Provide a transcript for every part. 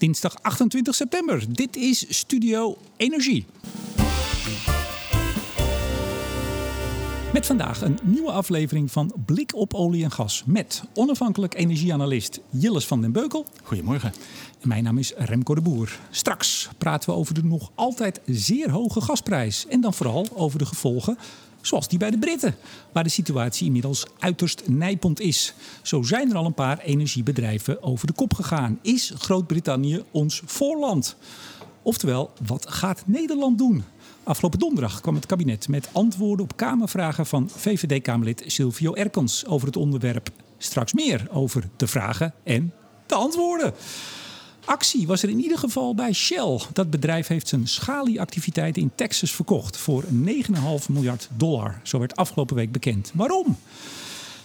Dinsdag 28 september. Dit is Studio Energie. Met vandaag een nieuwe aflevering van Blik op olie en gas met onafhankelijk energieanalist Jilles van den Beukel. Goedemorgen. Mijn naam is Remco de Boer. Straks praten we over de nog altijd zeer hoge gasprijs en dan vooral over de gevolgen zoals die bij de Britten, waar de situatie inmiddels uiterst nijpend is. Zo zijn er al een paar energiebedrijven over de kop gegaan. Is Groot-Brittannië ons voorland? Oftewel, wat gaat Nederland doen? Afgelopen donderdag kwam het kabinet met antwoorden op Kamervragen van VVD-Kamerlid Silvio Erkens over het onderwerp. Straks meer over de vragen en de antwoorden. Actie was er in ieder geval bij Shell. Dat bedrijf heeft zijn schalieactiviteiten in Texas verkocht voor $9,5 miljard. Zo werd afgelopen week bekend. Waarom?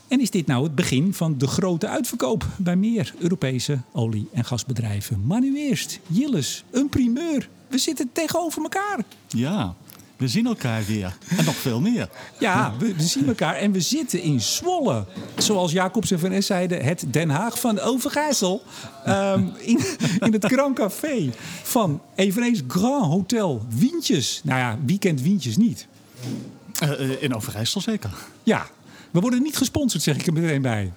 En is dit nou het begin van de grote uitverkoop bij meer Europese olie- en gasbedrijven? Maar nu eerst, Jilles, een primeur. We zitten tegenover elkaar. Ja, we zien elkaar weer. En nog veel meer. Ja, we zien elkaar en we zitten in Zwolle. Zoals Jacobs en Van Es zeiden, het Den Haag van Overijssel. In het Grand Café van eveneens Grand Hotel Wientjes. Nou ja, wie kent Wientjes niet? In Overijssel zeker. Ja, we worden niet gesponsord, zeg ik er meteen bij.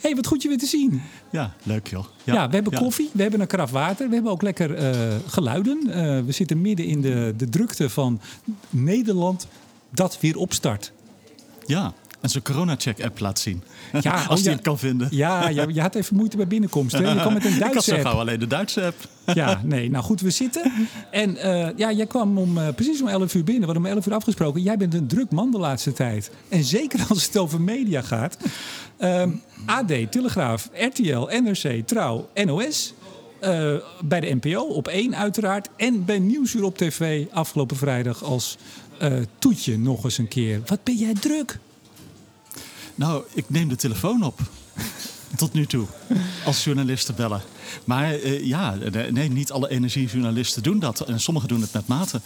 Hey, wat goed je weer te zien. Ja, leuk joh. Ja, we hebben koffie, we hebben een karaf water. We hebben ook lekker geluiden. We zitten midden in de drukte van Nederland dat weer opstart. Ja, en zo'n corona-check-app laat zien. Ja, als die het kan vinden. Ja, je had even moeite bij binnenkomst. Hè? Je kwam met een Duitse app. Ik had zo gauw alleen de Duitse app. Ja, nee. Nou goed, we zitten. En jij kwam precies om 11 uur binnen. We hadden om 11 uur afgesproken. Jij bent een druk man de laatste tijd. En zeker als het over media gaat. AD, Telegraaf, RTL, NRC, Trouw, NOS. Bij de NPO, op 1 uiteraard. En bij Nieuwsuur op tv afgelopen vrijdag als toetje nog eens een keer. Wat ben jij druk? Nou, ik neem de telefoon op. Tot nu toe. Als journalisten bellen. Maar niet alle energiejournalisten doen dat. En sommigen doen het met mate.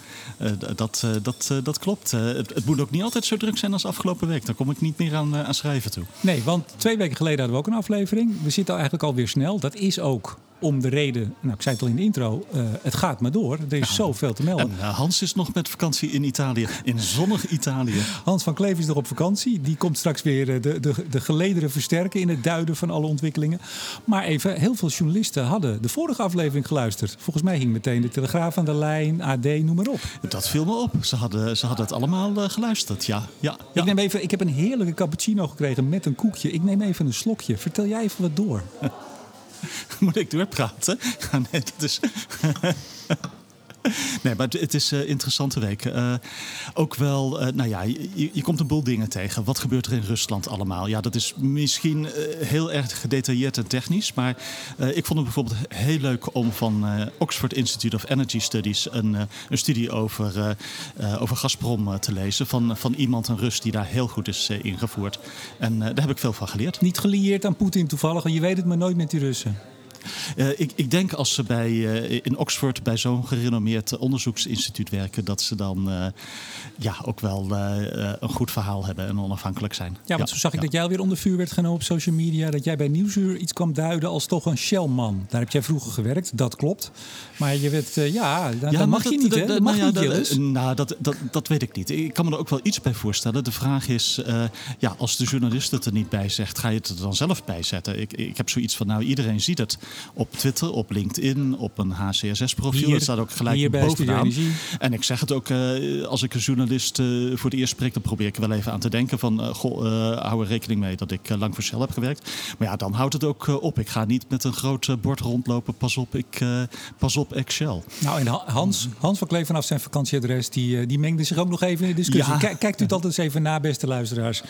Dat klopt. Het moet ook niet altijd zo druk zijn als afgelopen week. Dan kom ik niet meer aan schrijven toe. Nee, want 2 weken geleden hadden we ook een aflevering. We zitten eigenlijk alweer snel. Dat is ook om de reden, nou ik zei het al in de intro, het gaat maar door. Er is zoveel te melden. En Hans is nog met vakantie in Italië, in zonnig Italië. Hans van Kleef is nog op vakantie. Die komt straks weer de gelederen versterken in het duiden van alle ontwikkelingen. Maar even, heel veel journalisten hadden de vorige aflevering geluisterd. Volgens mij hing meteen de Telegraaf aan de lijn, AD, noem maar op. Dat viel me op. Ze hadden het allemaal geluisterd, ja. Ik heb een heerlijke cappuccino gekregen met een koekje. Ik neem even een slokje. Vertel jij even wat door. Moet ik doorpraten? Nee, dat is... Nee, maar het is een interessante week. Ook wel, je komt een boel dingen tegen. Wat gebeurt er in Rusland allemaal? Ja, dat is misschien heel erg gedetailleerd en technisch. Maar ik vond het bijvoorbeeld heel leuk om van Oxford Institute of Energy Studies een studie over Gazprom te lezen. Van iemand, een Rus, die daar heel goed is ingevoerd. En daar heb ik veel van geleerd. Niet gelieerd aan Poetin toevallig, want je weet het maar nooit met die Russen. Ik denk als ze in Oxford bij zo'n gerenommeerd onderzoeksinstituut werken, dat ze dan ook wel een goed verhaal hebben en onafhankelijk zijn. Ja, want zo zag ik dat jij alweer onder vuur werd genomen op social media. Dat jij bij Nieuwsuur iets kwam duiden als toch een Shell-man. Daar heb jij vroeger gewerkt, dat klopt. Maar je werd, dat mag je niet, hè? Dat mag niet, Jilles. Nou, dat weet ik niet. Ik kan me er ook wel iets bij voorstellen. De vraag is, als de journalist het er niet bij zegt, ga je het er dan zelf bij zetten? Ik heb zoiets van, iedereen ziet het. Op Twitter, op LinkedIn, op een HCSS-profiel. Dat staat ook gelijk bovenaan. En ik zeg het ook, als ik een journalist voor het eerst spreek, dan probeer ik er wel even aan te denken van, hou er rekening mee dat ik lang voor Shell heb gewerkt. Maar ja, dan houdt het ook op. Ik ga niet met een groot bord rondlopen. Pas op, Shell. Nou, en Hans van Kleef vanaf zijn vakantieadres, die mengde zich ook nog even in de discussie. Ja. Kijkt u het altijd eens even na, beste luisteraars,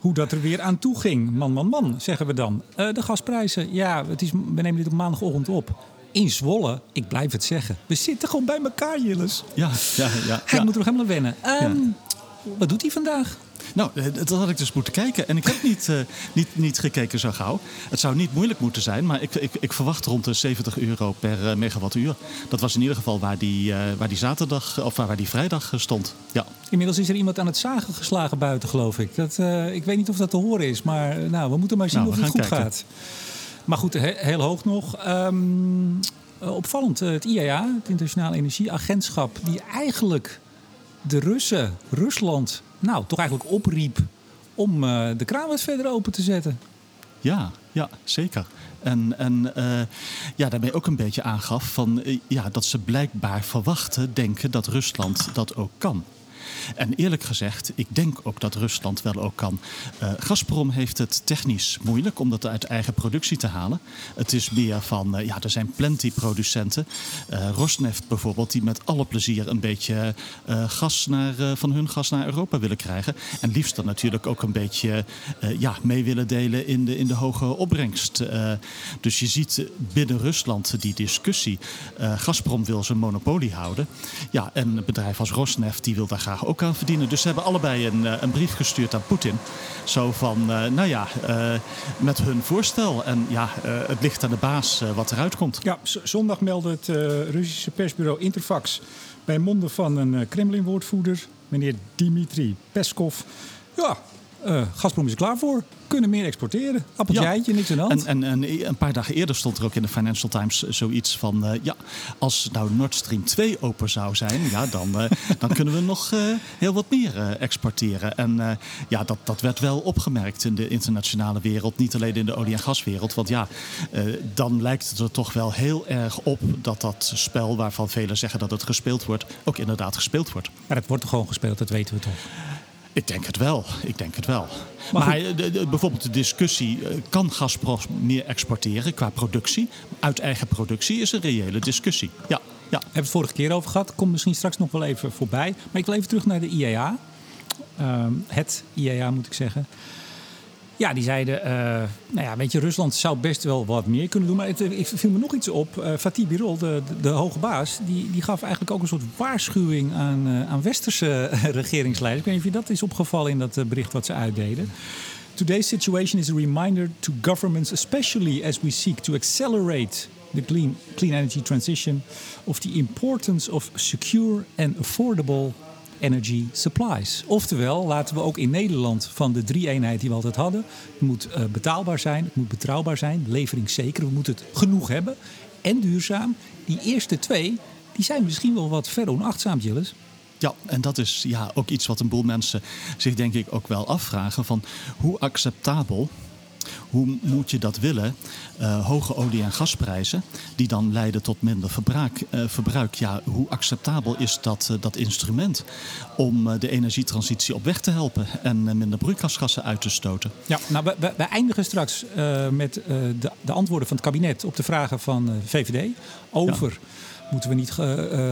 hoe dat er weer aan toe ging. Man, zeggen we dan. De gasprijzen, we nemen dit op maandagochtend op. In Zwolle, ik blijf het zeggen. We zitten gewoon bij elkaar, Jilles. Ja. Hij moet er nog helemaal wennen. Wat doet hij vandaag? Nou, dat had ik dus moeten kijken. En ik heb niet gekeken zo gauw. Het zou niet moeilijk moeten zijn, maar ik verwacht rond de €70 per megawattuur. Dat was in ieder geval waar die zaterdag of waar die vrijdag stond. Ja. Inmiddels is er iemand aan het zagen geslagen buiten, geloof ik. Ik weet niet of dat te horen is, maar we moeten maar zien of het goed gaat. Maar goed, heel hoog nog. Opvallend, het IEA, het Internationaal Energieagentschap, die eigenlijk de Russen, Rusland, nou toch eigenlijk opriep om de kraan wat verder open te zetten. Ja, zeker. En daarmee ook een beetje aangaf van, dat ze blijkbaar verwachten, denken dat Rusland dat ook kan. En eerlijk gezegd, ik denk ook dat Rusland wel ook kan. Gazprom heeft het technisch moeilijk om dat uit eigen productie te halen. Het is meer van, er zijn plenty producenten. Rosneft bijvoorbeeld, die met alle plezier een beetje van hun gas naar Europa willen krijgen. En liefst dan natuurlijk ook een beetje mee willen delen in de hoge opbrengst. Dus je ziet binnen Rusland die discussie. Gazprom wil zijn monopolie houden. Ja, en een bedrijf als Rosneft, die wil daar graag ook aan verdienen. Dus ze hebben allebei een brief gestuurd aan Poetin. Zo van, met hun voorstel. En het ligt aan de baas wat eruit komt. Ja, zondag meldde het Russische persbureau Interfax bij monden van een Kremlin-woordvoerder, meneer Dmitri Peskov. Gazprom is er klaar voor. Kunnen meer exporteren. Appeltje, niks aan de hand. En een paar dagen eerder stond er ook in de Financial Times zoiets van... als nou Nord Stream 2 open zou zijn... dan kunnen we nog heel wat meer exporteren. En dat werd wel opgemerkt in de internationale wereld. Niet alleen in de olie- en gaswereld. Want dan lijkt het er toch wel heel erg op... dat spel waarvan velen zeggen dat het gespeeld wordt... ook inderdaad gespeeld wordt. Maar het wordt gewoon gespeeld, dat weten we toch? Ik denk het wel. Maar bijvoorbeeld de discussie... kan Gazprom meer exporteren qua productie? Uit eigen productie is een reële discussie. Ja, ja. Hebben we het vorige keer over gehad. Komt misschien straks nog wel even voorbij. Maar ik wil even terug naar de IEA. Het IEA moet ik zeggen. Ja, die zeiden... Rusland zou best wel wat meer kunnen doen. Maar het viel me nog iets op. Fatih Birol, de hoge baas... Die gaf eigenlijk ook een soort waarschuwing aan westerse regeringsleiders. Ik weet niet of je dat is opgevallen in dat bericht wat ze uitdeden. Today's situation is a reminder to governments... especially as we seek to accelerate the clean energy transition... of the importance of secure and affordable... energy supplies. Oftewel, laten we ook in Nederland van de drie eenheid die we altijd hadden... het moet betaalbaar zijn, het moet betrouwbaar zijn, leveringszeker... we moeten het genoeg hebben en duurzaam. Die eerste twee, die zijn misschien wel wat ver onachtzaam, Jilles. Ja, en dat is ook iets wat een boel mensen zich denk ik ook wel afvragen... van hoe acceptabel... Hoe moet je dat willen? Hoge olie- en gasprijzen, die dan leiden tot minder verbruik. Ja, hoe acceptabel is dat instrument om de energietransitie op weg te helpen... en minder broeikasgassen uit te stoten? Ja, nou, we eindigen straks met de antwoorden van het kabinet... op de vragen van VVD over... Ja. Moeten we niet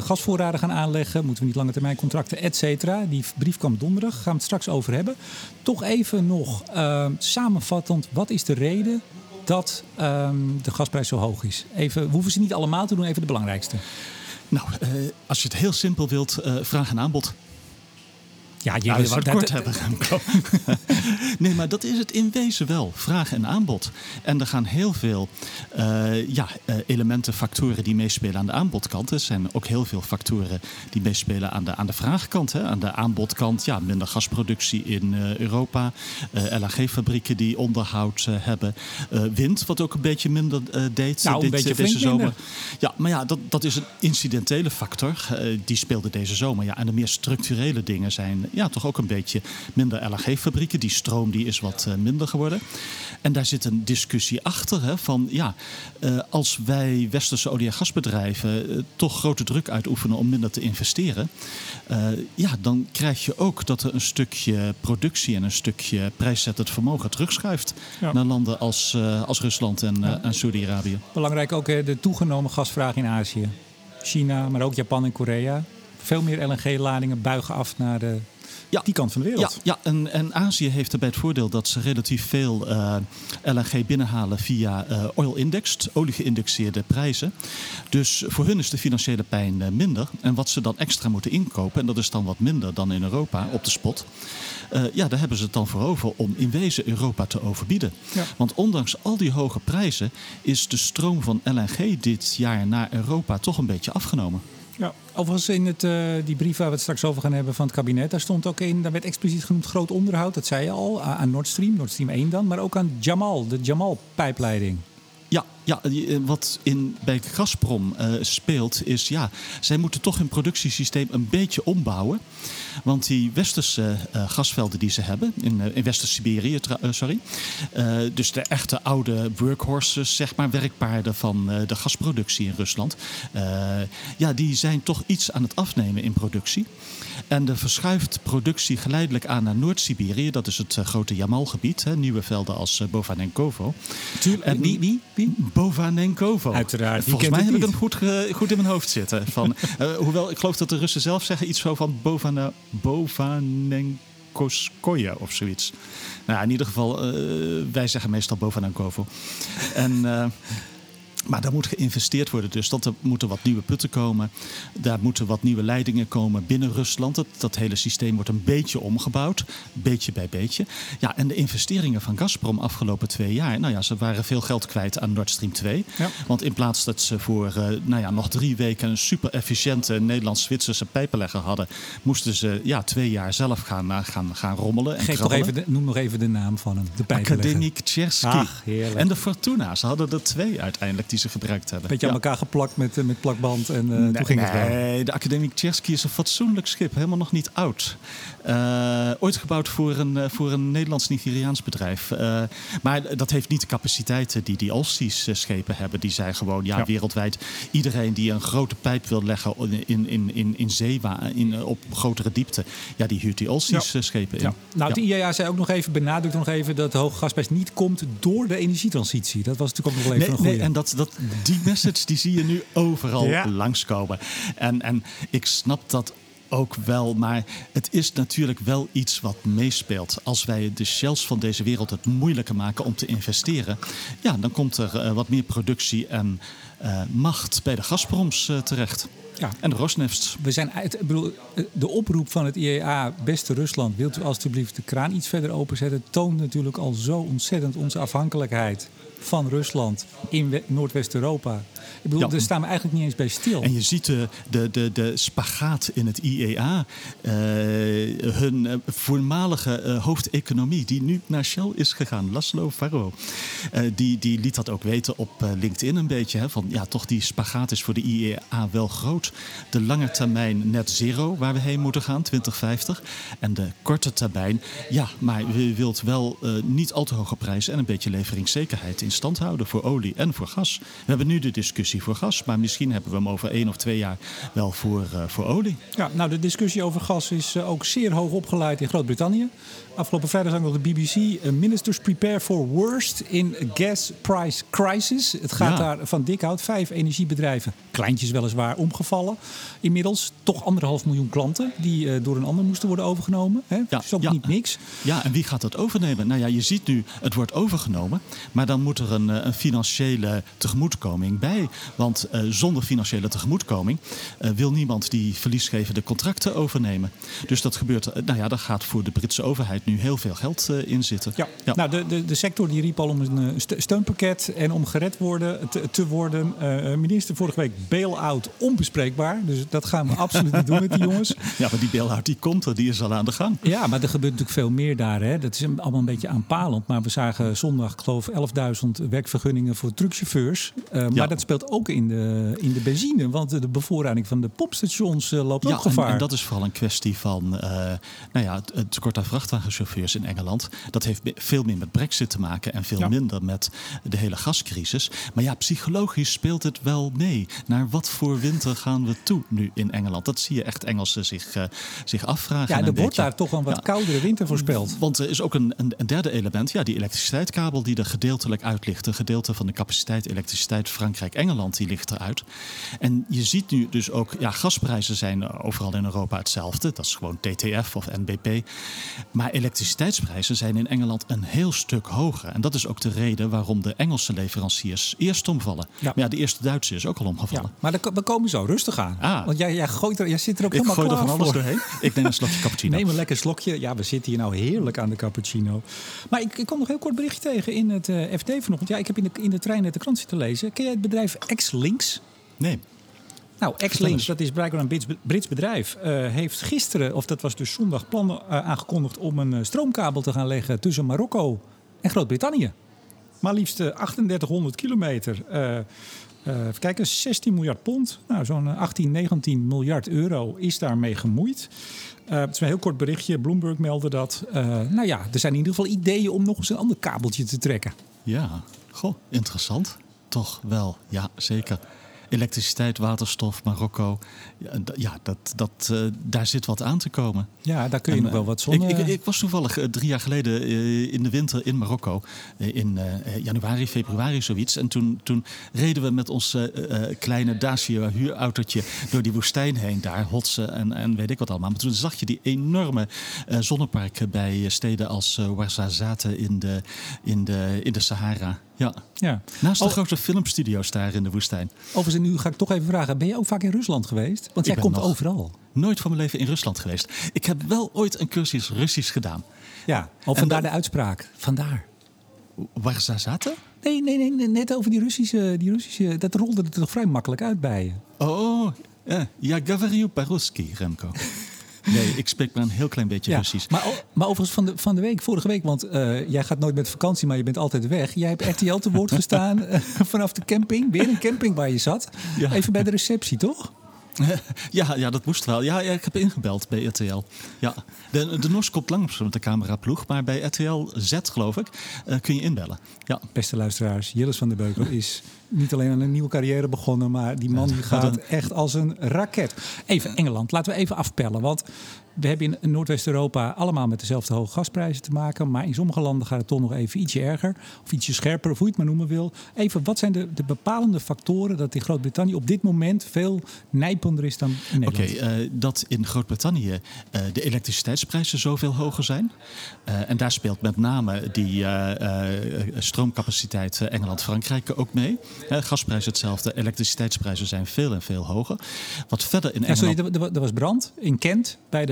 gasvoorraden gaan aanleggen? Moeten we niet lange termijn contracten, et cetera? Die brief kwam donderdag, gaan we het straks over hebben. Toch even nog samenvattend, wat is de reden dat de gasprijs zo hoog is? Even, we hoeven ze niet allemaal te doen, even de belangrijkste. Nou, als je het heel simpel wilt, vraag en aanbod. Ja, je wil het kort hebben, Remco. Nee, maar dat is het in wezen wel. Vraag en aanbod. En er gaan heel veel elementen, factoren die meespelen aan de aanbodkant. Er zijn ook heel veel factoren die meespelen aan de vraagkant. Hè. Aan de aanbodkant, minder gasproductie in Europa. LNG-fabrieken die onderhoud hebben. Wind, wat ook een beetje minder deed deze zomer. Minder. Ja, maar dat is een incidentele factor. Die speelde deze zomer. Ja. En de meer structurele dingen zijn... Ja, toch ook een beetje minder LNG-fabrieken. Die stroom die is wat minder geworden. En daar zit een discussie achter. Hè, van als wij westerse olie- en gasbedrijven... toch grote druk uitoefenen om minder te investeren... dan krijg je ook dat er een stukje productie... en een stukje prijszettend vermogen terugschuift... naar landen als Rusland en Saudi-Arabië. Belangrijk ook de toegenomen gasvraag in Azië. China, maar ook Japan en Korea... Veel meer LNG-ladingen buigen af naar die kant van de wereld. Ja. En Azië heeft erbij het voordeel dat ze relatief veel LNG binnenhalen via oil-indexed, olie-geïndexeerde prijzen. Dus voor hun is de financiële pijn minder. En wat ze dan extra moeten inkopen, en dat is dan wat minder dan in Europa op de spot... daar hebben ze het dan voor over om in wezen Europa te overbieden. Ja. Want ondanks al die hoge prijzen is de stroom van LNG dit jaar naar Europa toch een beetje afgenomen. Ja, overigens in die brief waar we het straks over gaan hebben van het kabinet... daar stond ook in, daar werd expliciet genoemd groot onderhoud... dat zei je al, aan Nord Stream 1 dan... maar ook aan de Jamal-pijpleiding. Ja, wat bij Gazprom speelt is... ja, zij moeten toch hun productiesysteem een beetje ombouwen. Want die westerse gasvelden die ze hebben... in West-Siberië, dus de echte oude workhorses, zeg maar... werkpaarden van de gasproductie in Rusland... die zijn toch iets aan het afnemen in productie. En er verschuift productie geleidelijk aan naar Noord-Siberië. Dat is het grote Jamalgebied. Nieuwe velden als Bovanenkovo. En wie? Bovanenkovo. Uiteraard. Volgens mij heb ik hem goed in mijn hoofd zitten. Hoewel, ik geloof dat de Russen zelf zeggen iets zo van Bovanenkovo. Koskoja of zoiets. Nou, in ieder geval, wij zeggen meestal Bovanenkovo. Maar daar moet geïnvesteerd worden. Dus dat er moeten wat nieuwe putten komen. Daar moeten wat nieuwe leidingen komen binnen Rusland. Dat hele systeem wordt een beetje omgebouwd. Beetje bij beetje. Ja, en de investeringen van Gazprom afgelopen 2 jaar... nou ja, ze waren veel geld kwijt aan Nord Stream 2. Ja. Want in plaats dat ze voor nog 3 weken... een super efficiënte Nederlands-Zwitserse pijpenlegger hadden... moesten ze 2 jaar zelf gaan rommelen. En noem nog even de naam van hem. De pijpenlegger. Akademik Tsjerski. Ach, heerlijk. En de Fortuna. Ze hadden er 2 uiteindelijk... die ze gebruikt hebben. Beetje aan elkaar geplakt met plakband en toen ging het wel. Nee, de Akademik Tsjerski is een fatsoenlijk schip. Helemaal nog niet oud. Ooit gebouwd voor een Nederlands-Nigeriaans bedrijf. Maar dat heeft niet de capaciteiten die die Alstie's schepen hebben. Die zijn gewoon wereldwijd. Iedereen die een grote pijp wil leggen in zee, op grotere diepte. Ja, die huurt die Alstie's schepen in. Ja. Nou, de IEA zei ook nog even, benadrukt nog even... dat de hoge gasprijs niet komt door de energietransitie. Dat was natuurlijk ook nog even een goede. En die message die zie je nu overal langskomen. En ik snap dat ook wel, maar het is natuurlijk wel iets wat meespeelt. Als wij de Shells van deze wereld het moeilijker maken om te investeren... ja, dan komt er wat meer productie en macht bij de Gazproms terecht. Ja. En de Rosneft. De oproep van het IEA, beste Rusland... wilt u alstublieft de kraan iets verder openzetten... toont natuurlijk al zo ontzettend onze afhankelijkheid... van Rusland in Noordwest-Europa. Ik bedoel, daar staan we eigenlijk niet eens bij stil. En je ziet de spagaat in het IEA. Hun voormalige hoofdeconomie... die nu naar Shell is gegaan, Laszlo Varro... Die liet dat ook weten op LinkedIn een beetje. Hè, toch die spagaat is voor de IEA wel groot. De lange termijn net zero, waar we heen moeten gaan, 2050. En de korte termijn... ja, maar je wilt wel niet al te hoge prijzen... en een beetje leveringszekerheid in stand houden... voor olie en voor gas. We hebben nu de discussie voor gas, maar misschien hebben we hem over 1 of 2 jaar wel voor olie. Ja, nou, de discussie over gas is ook zeer hoog opgeleid in Groot-Brittannië. Afgelopen vrijdag zag ik nog de BBC. Ministers prepare for worst in gas price crisis. Het gaat daar van dik hout. 5 energiebedrijven, kleintjes weliswaar, omgevallen. Inmiddels toch 1,5 miljoen klanten die door een ander moesten worden overgenomen. Hè? Ja, is ook niet niks. Ja, en wie gaat dat overnemen? Nou ja, je ziet nu, het wordt overgenomen, maar dan moet er een financiële tegemoetkoming bij. Want zonder financiële tegemoetkoming wil niemand die verliesgevende contracten overnemen. Dus dat gebeurt. Daar gaat voor de Britse overheid nu heel veel geld in zitten. Ja. Ja. Nou, de sector die riep al om een steunpakket en om gered worden, te worden. Minister vorige week bail-out onbespreekbaar. Dus dat gaan we absoluut niet doen met die jongens. Ja, maar die bail-out die komt er, die is al aan de gang. Ja, maar er gebeurt natuurlijk veel meer daar. Hè. Dat is allemaal een beetje aanpalend. Maar we zagen zondag, ik geloof, 11.000 werkvergunningen voor truckchauffeurs. Maar dat speelt ook in de benzine. Want de bevoorrading van de pompstations loopt ook gevaar. En dat is vooral een kwestie van het tekort aan vrachtwagenchauffeurs in Engeland. Dat heeft veel meer met Brexit te maken. En veel minder met de hele gascrisis. Maar ja, psychologisch speelt het wel mee. Naar wat voor winter gaan we toe nu in Engeland? Dat zie je echt Engelsen zich afvragen. Ja, en wordt daar toch een wat koudere winter voorspeld. Want er is ook een derde element. Ja, die elektriciteitskabel die er gedeeltelijk uit ligt. Een gedeelte van de capaciteit elektriciteit Frankrijk-Engeland, die ligt eruit. En je ziet nu dus ook, gasprijzen zijn overal in Europa hetzelfde. Dat is gewoon TTF of NBP. Maar elektriciteitsprijzen zijn in Engeland een heel stuk hoger. En dat is ook de reden waarom de Engelse leveranciers eerst omvallen. Ja. Maar de eerste Duitse is ook al omgevallen. Ja, maar we komen zo rustig aan. Ah. Want jij zit er ook helemaal klaar voor. Ik gooi er van alles doorheen. Ik neem een slokje cappuccino. Neem een lekker slokje. Ja, we zitten hier nou heerlijk aan de cappuccino. Maar ik kom nog heel kort berichtje tegen in het FD vanochtend. Ja, ik heb in de trein net de krant zitten lezen. Ken jij het bedrijf X-Links? Nee. Nou, X-Links, dat is blijkbaar een Brits bedrijf, heeft gisteren, of dat was dus zondag, plannen aangekondigd om een stroomkabel te gaan leggen tussen Marokko en Groot-Brittannië. Maar liefst 3800 kilometer. Even kijken, 16 miljard pond. Nou, zo'n 18, 19 miljard euro is daarmee gemoeid. Het is een heel kort berichtje. Bloomberg meldde dat. Nou ja, er zijn in ieder geval ideeën om nog eens een ander kabeltje te trekken. Ja, goh, interessant. Toch wel, ja, zeker. Elektriciteit, waterstof, Marokko. Ja, daar zit wat aan te komen. Ja, daar kun je nog wel wat zonne... Ik was toevallig 3 jaar geleden in de winter in Marokko. In januari, februari, zoiets. En toen reden we met ons kleine Dacia huurautootje door die woestijn heen. Daar hotsen en weet ik wat allemaal. Maar toen zag je die enorme zonneparken bij steden als Ouarzazate in de Sahara. Ja. Naast de grote filmstudio's daar in de woestijn. Overigens, nu ga ik toch even vragen. Ben je ook vaak in Rusland geweest? Want jij komt overal. Nooit van mijn leven in Rusland geweest. Ik heb wel ooit een cursus Russisch gedaan. Ja, of vandaar de uitspraak. Vandaar. Waar ze zaten? Nee, net over die Russische. Dat rolde er toch vrij makkelijk uit bij je. Oh, ja, gavaryu по-русски, Remco. Nee, ik spreek maar een heel klein beetje Russisch. Maar overigens van de week, vorige week... want jij gaat nooit met vakantie, maar je bent altijd weg. Jij hebt RTL te woord gestaan vanaf de camping. Weer een camping waar je zat. Ja. Even bij de receptie, toch? Ja, dat moest wel. Ja, ik heb ingebeld bij RTL. Ja. De NOS komt langs met de cameraploeg... maar bij RTL Z, geloof ik, kun je inbellen. Ja. Beste luisteraars, Jilles van den Beukel is... niet alleen aan een nieuwe carrière begonnen... maar die man die gaat echt als een raket. Even Engeland, laten we even afpellen. Want we hebben in Noordwest-Europa... allemaal met dezelfde hoge gasprijzen te maken... maar in sommige landen gaat het toch nog even ietsje erger... of ietsje scherper, of hoe je het maar noemen wil. Even, wat zijn de bepalende factoren... dat in Groot-Brittannië op dit moment... veel nijpender is dan in Nederland? Oké, dat in Groot-Brittannië... de elektriciteitsprijzen zoveel hoger zijn. En daar speelt met name... die stroomcapaciteit Engeland-Frankrijk ook mee... Gasprijs hetzelfde, elektriciteitsprijzen zijn veel en veel hoger. Wat verder in Engeland... Sorry, er was brand in Kent, bij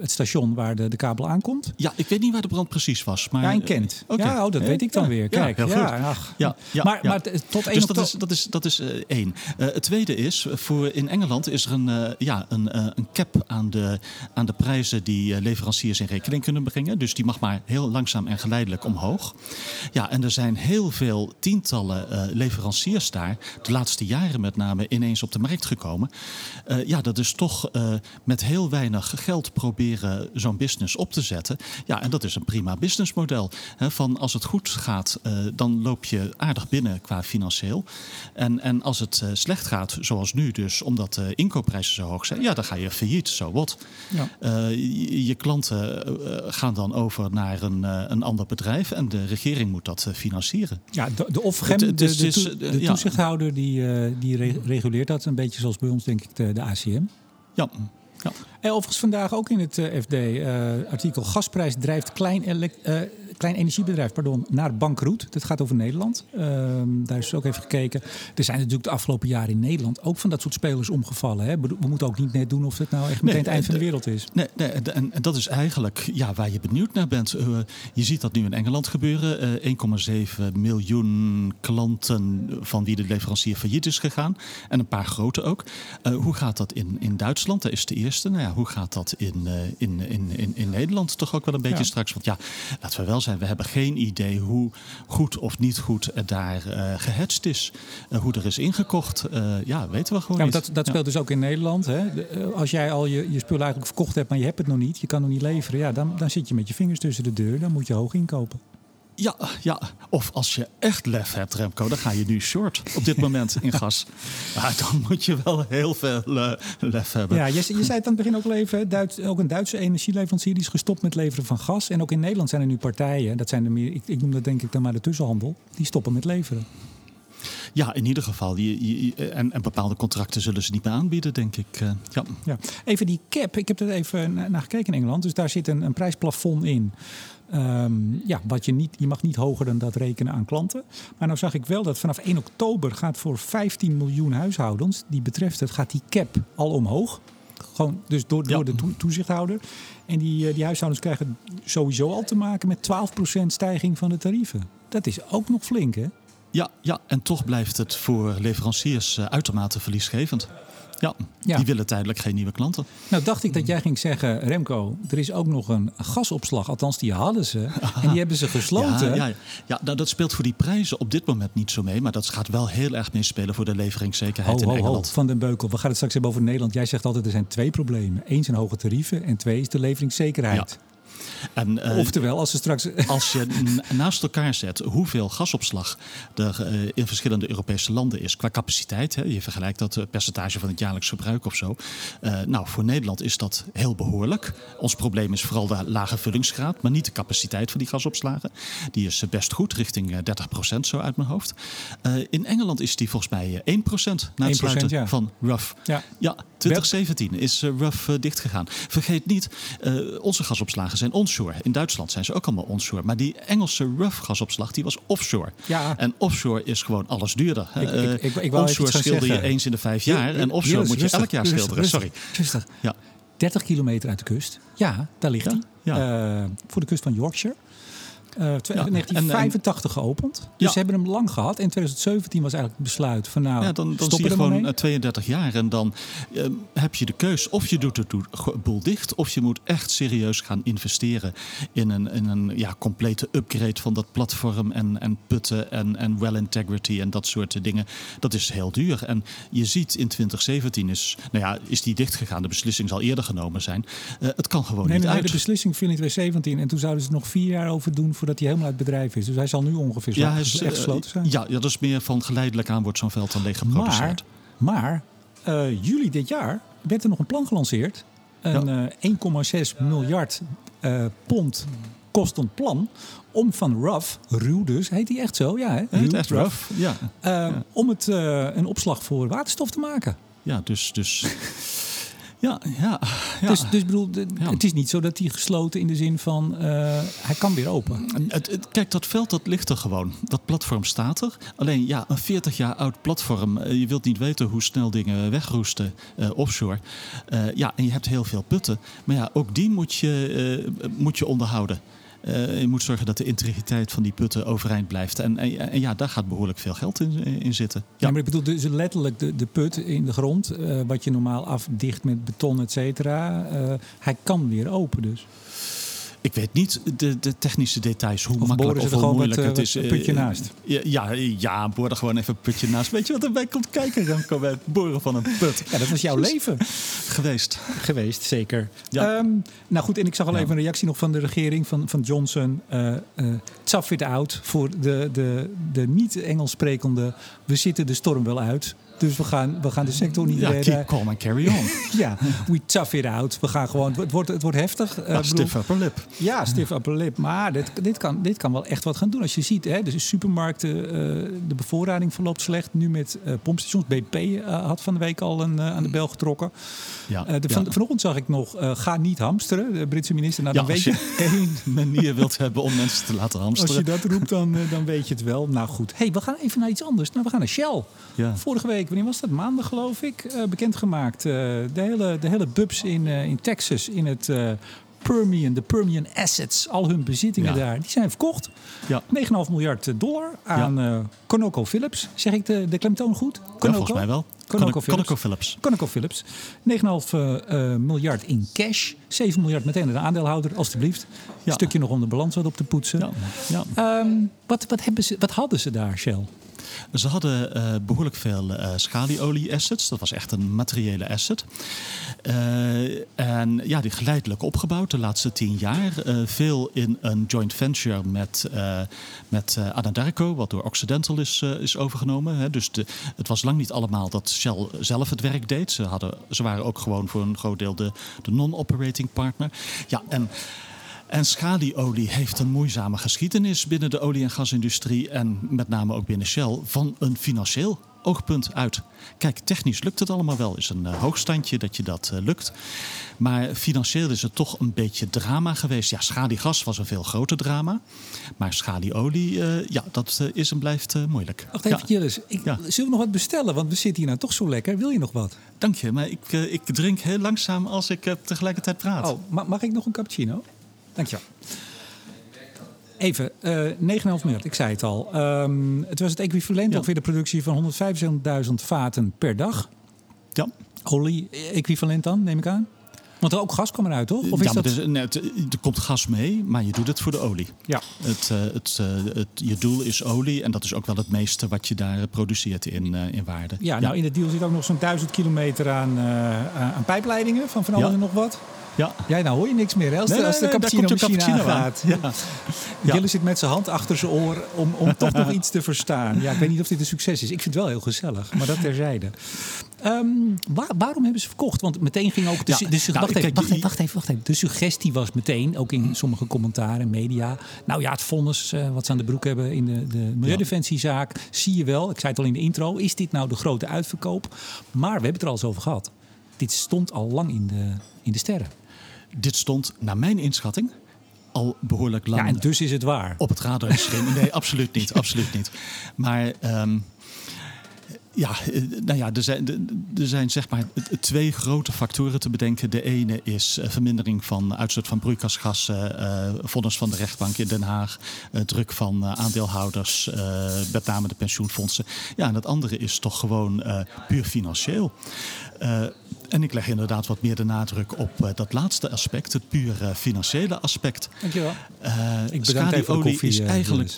het station waar de kabel aankomt. Ja, ik weet niet waar de brand precies was. Maar... Ja, in Kent. Okay. Ja, dat weet ik dan weer. Kijk, heel goed. Maar tot 1 dus oktober... dat is één. Het tweede is, voor in Engeland is er een cap aan de prijzen... die leveranciers in rekening kunnen brengen. Dus die mag maar heel langzaam en geleidelijk omhoog. Ja, en er zijn heel veel tientallen leveranciers... daar de laatste jaren met name ineens op de markt gekomen. Dat is toch met heel weinig geld proberen zo'n business op te zetten. Ja, en dat is een prima businessmodel. Hè, van als het goed gaat, dan loop je aardig binnen qua financieel. En als het slecht gaat, zoals nu dus, omdat de inkoopprijzen zo hoog zijn... ja, dan ga je failliet, zo wat. Ja. Je klanten gaan dan over naar een ander bedrijf... en de regering moet dat financieren. Ja, de Ofgem... De toezichthouder die reguleert dat. Een beetje zoals bij ons, denk ik, de ACM. Ja. Ja. En overigens vandaag ook in het FD artikel... Gasprijs drijft klein energiebedrijf naar bankroet. Dat gaat over Nederland. Daar is ook even gekeken. Er zijn natuurlijk de afgelopen jaren in Nederland... ook van dat soort spelers omgevallen. Hè? We moeten ook niet net doen of het nou echt meteen het eind van de wereld is. Nee, en dat is eigenlijk waar je benieuwd naar bent. Je ziet dat nu in Engeland gebeuren. 1,7 miljoen klanten van wie de leverancier failliet is gegaan. En een paar grote ook. Hoe gaat dat in Duitsland? Dat is de eerste. Nou ja, hoe gaat dat in Nederland? Toch ook wel een beetje straks. Want laten we wel zijn. We hebben geen idee hoe goed of niet goed daar gehatcht is. Hoe er is ingekocht. Weten we gewoon niet. Dat speelt dus ook in Nederland. Hè? Als jij al je spullen eigenlijk verkocht hebt, maar je hebt het nog niet. Je kan nog niet leveren. Ja, dan zit je met je vingers tussen de deur. Dan moet je hoog inkopen. Ja, of als je echt lef hebt, Remco, dan ga je nu short op dit moment in gas. Maar dan moet je wel heel veel lef hebben. Ja, je zei het aan het begin ook al even, ook een Duitse energieleverancier... die is gestopt met leveren van gas. En ook in Nederland zijn er nu partijen, dat zijn er meer, ik noem dat denk ik dan maar de tussenhandel... die stoppen met leveren. Ja, in ieder geval. En bepaalde contracten zullen ze niet meer aanbieden, denk ik. Even die cap, ik heb er even naar gekeken in Engeland. Dus daar zit een prijsplafond in... wat je mag niet hoger dan dat rekenen aan klanten. Maar nou zag ik wel dat vanaf 1 oktober gaat voor 15 miljoen huishoudens... die betreft het, gaat die cap al omhoog. Gewoon dus door de toezichthouder. En die huishoudens krijgen sowieso al te maken met 12% stijging van de tarieven. Dat is ook nog flink, hè? Ja, en toch blijft het voor leveranciers uitermate verliesgevend. Ja, die willen tijdelijk geen nieuwe klanten. Nou, dacht ik dat jij ging zeggen, Remco, er is ook nog een gasopslag. Althans, die hadden ze. Aha. En die hebben ze gesloten. Ja, nou, dat speelt voor die prijzen op dit moment niet zo mee. Maar dat gaat wel heel erg meespelen voor de leveringszekerheid in Engeland. Van den Beukel, we gaan het straks hebben over Nederland. Jij zegt altijd, er zijn twee problemen. Eén zijn hoge tarieven en twee is de leveringszekerheid. Ja. En, oftewel, als ze straks... Als je naast elkaar zet hoeveel gasopslag er in verschillende Europese landen is qua capaciteit, hè, je vergelijkt dat percentage van het jaarlijks verbruik of zo. Nou, voor Nederland is dat heel behoorlijk. Ons probleem is vooral de lage vullingsgraad, maar niet de capaciteit van die gasopslagen. Die is best goed, richting 30% zo uit mijn hoofd. In Engeland is die volgens mij 1% na het sluiten van Rough. Ja, 2017 is Rough dichtgegaan. Vergeet niet, onze gasopslagen zijn onshore. In Duitsland zijn ze ook allemaal onshore. Maar die Engelse Rough gasopslag, die was offshore. Ja. En offshore is gewoon alles duurder. Ik onshore schilder je eens in de 5 jaar. En offshore moet je elk jaar schilderen. Rustig. Ja. 30 kilometer uit de kust. Ja, daar ligt hij. Ja. Voor de kust van Yorkshire. 1985 geopend. Dus ze hebben hem lang gehad. En 2017 was eigenlijk het besluit van nou, dan zie je gewoon 32 jaar. En dan heb je de keus. Of je doet de boel dicht. Of je moet echt serieus gaan investeren in een complete upgrade van dat platform. En putten en well integrity en dat soort dingen. Dat is heel duur. En je ziet in 2017 is die dichtgegaan. De beslissing zal eerder genomen zijn. Het kan gewoon niet uit. De beslissing viel in 2017. En toen zouden ze nog 4 jaar over doen voordat hij helemaal uit bedrijf is. Dus hij zal nu ongeveer echt gesloten zijn. Ja, dat is meer van geleidelijk aan wordt zo'n veld dan leeg geproduceerd. Maar juli dit jaar werd er nog een plan gelanceerd. $1,6 miljard kost een plan om van ruw dus, heet die echt zo? Ja, hè? Ruw, heet echt rough. Om het een opslag voor waterstof te maken. Ja, dus... Ja. Dus bedoel, het is niet zo dat hij gesloten in de zin van... hij kan weer open. Kijk, dat veld dat ligt er gewoon. Dat platform staat er. Alleen een 40 jaar oud platform. Je wilt niet weten hoe snel dingen wegroesten offshore. En je hebt heel veel putten. Maar ja, ook die moet je onderhouden. Je moet zorgen dat de integriteit van die putten overeind blijft. En daar gaat behoorlijk veel geld in zitten. Ja, maar ik bedoel, dus letterlijk de put in de grond... wat je normaal afdicht met beton, et cetera... hij kan weer open dus. Ik weet niet de technische details, hoe of makkelijk of hoe moeilijk het is. Een putje naast. Ja, boren gewoon even een putje naast. Weet je wat erbij komt kijken, Remco, bij het boren van een put? Ja, dat was jouw leven. Geweest, zeker. Ja. Nou goed, en ik zag al even een reactie nog van de regering van Johnson. Tough it out voor de niet-Engels sprekende. We zitten de storm wel uit. Dus we gaan de sector niet redden. Keep calm and carry on. We tough it out. We gaan gewoon, het wordt heftig. Stiff upper lip. Ja, stiff upper lip. Maar dit kan wel echt wat gaan doen. Als je ziet, hè, dus de supermarkten, de bevoorrading verloopt slecht. Nu met pompstations. BP had van de week al een aan de bel getrokken. Ja, vanochtend zag ik nog, ga niet hamsteren. De Britse minister. Nou, dan weet je één manier wilt hebben om mensen te laten hamsteren. Als je dat roept, dan weet je het wel. Nou goed, we gaan even naar iets anders. Nou, we gaan naar Shell. Ja. Vorige week. Wanneer was dat? Maandag, geloof ik. Bekendgemaakt. De hele bubs in Texas. In het Permian. De Permian assets. Al hun bezittingen daar. Die zijn verkocht. Ja. $9,5 miljard aan ConocoPhillips. Zeg ik de klemtoon goed? Conoco? Ja, volgens mij wel. ConocoPhillips. 9,5 miljard in cash. 7 miljard meteen aan de aandeelhouder, alstublieft. Een stukje nog om de balans wat op te poetsen. Ja. Wat hadden ze daar, Shell? Ze hadden behoorlijk veel schalieolie-assets. Dat was echt een materiële asset. Die geleidelijk opgebouwd de laatste 10 jaar. Veel in een joint venture met Anadarko, wat door Occidental is overgenomen. Hè. Dus het was lang niet allemaal dat Shell zelf het werk deed. Ze waren ook gewoon voor een groot deel de non-operating partner. Ja, en schalieolie heeft een moeizame geschiedenis binnen de olie- en gasindustrie... en met name ook binnen Shell van een financieel oogpunt uit. Kijk, technisch lukt het allemaal wel. Is een hoogstandje dat je dat lukt. Maar financieel is het toch een beetje drama geweest. Ja, schaliegas was een veel groter drama. Maar schalieolie, dat is en blijft moeilijk. Wacht even, Jilles. Zullen we nog wat bestellen? Want we zitten hier nou toch zo lekker. Wil je nog wat? Dank je, maar ik drink heel langzaam als ik tegelijkertijd praat. Oh, mag ik nog een cappuccino? Dankjewel. Even, 9,5 miljard, ik zei het al. Het was het equivalent ongeveer de productie van 175.000 vaten per dag. Ja. Olie-equivalent dan, neem ik aan? Want er ook gas kwam eruit, toch? Of is dat... er komt gas mee, maar je doet het voor de olie. Ja. Je doel is olie en dat is ook wel het meeste wat je daar produceert in waarde. Ja, nou in de deal zit ook nog zo'n 1000 kilometer aan pijpleidingen van alles en nog wat. Ja. Jij nou hoor je niks meer, hè? Als de cappuccino gaat. Ja. Ja. Jilles zit met zijn hand achter zijn oor om toch nog iets te verstaan. Ja, ik weet niet of dit een succes is. Ik vind het wel heel gezellig, maar dat terzijde. Waarom hebben ze verkocht? Want meteen ging ook... Wacht even. De suggestie was meteen, ook in sommige commentaren, media... Nou ja, het vonnis wat ze aan de broek hebben in de milieudefensiezaak... Zie je wel, ik zei het al in de intro... Is dit nou de grote uitverkoop? Maar we hebben het er al eens over gehad. Dit stond al lang in de sterren. Dit stond, naar mijn inschatting, al behoorlijk lang. Ja, en dus is het waar. Op het radarscherm. Nee, absoluut niet. Absoluut niet. Maar er zijn zeg maar twee grote factoren te bedenken. De ene is vermindering van uitstoot van broeikasgassen, vonnis van de rechtbank in Den Haag, druk van aandeelhouders, met name de pensioenfondsen. Ja, en het andere is toch gewoon puur financieel. En ik leg inderdaad wat meer de nadruk op dat laatste aspect, het puur financiële aspect. Dankjewel. Ik bedank even voor de koffie, is eigenlijk...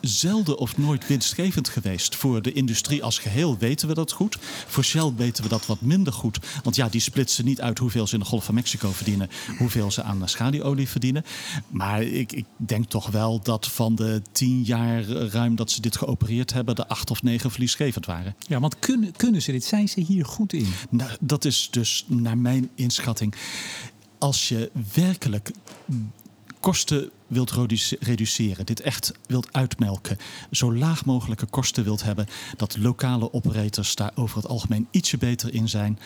Zelden of nooit winstgevend geweest. Voor de industrie als geheel weten we dat goed. Voor Shell weten we dat wat minder goed. Want ja, die splitsen niet uit hoeveel ze in de Golf van Mexico verdienen. Hoeveel ze aan schalieolie verdienen. Maar ik denk toch wel dat van de 10 jaar ruim dat ze dit geopereerd hebben... de 8 of 9 verliesgevend waren. Ja, want kunnen ze dit? Zijn ze hier goed in? Nou, dat is dus naar mijn inschatting. Als je werkelijk... kosten wilt reduceren, dit echt wilt uitmelken... zo laag mogelijke kosten wilt hebben... dat lokale operators daar over het algemeen ietsje beter in zijn.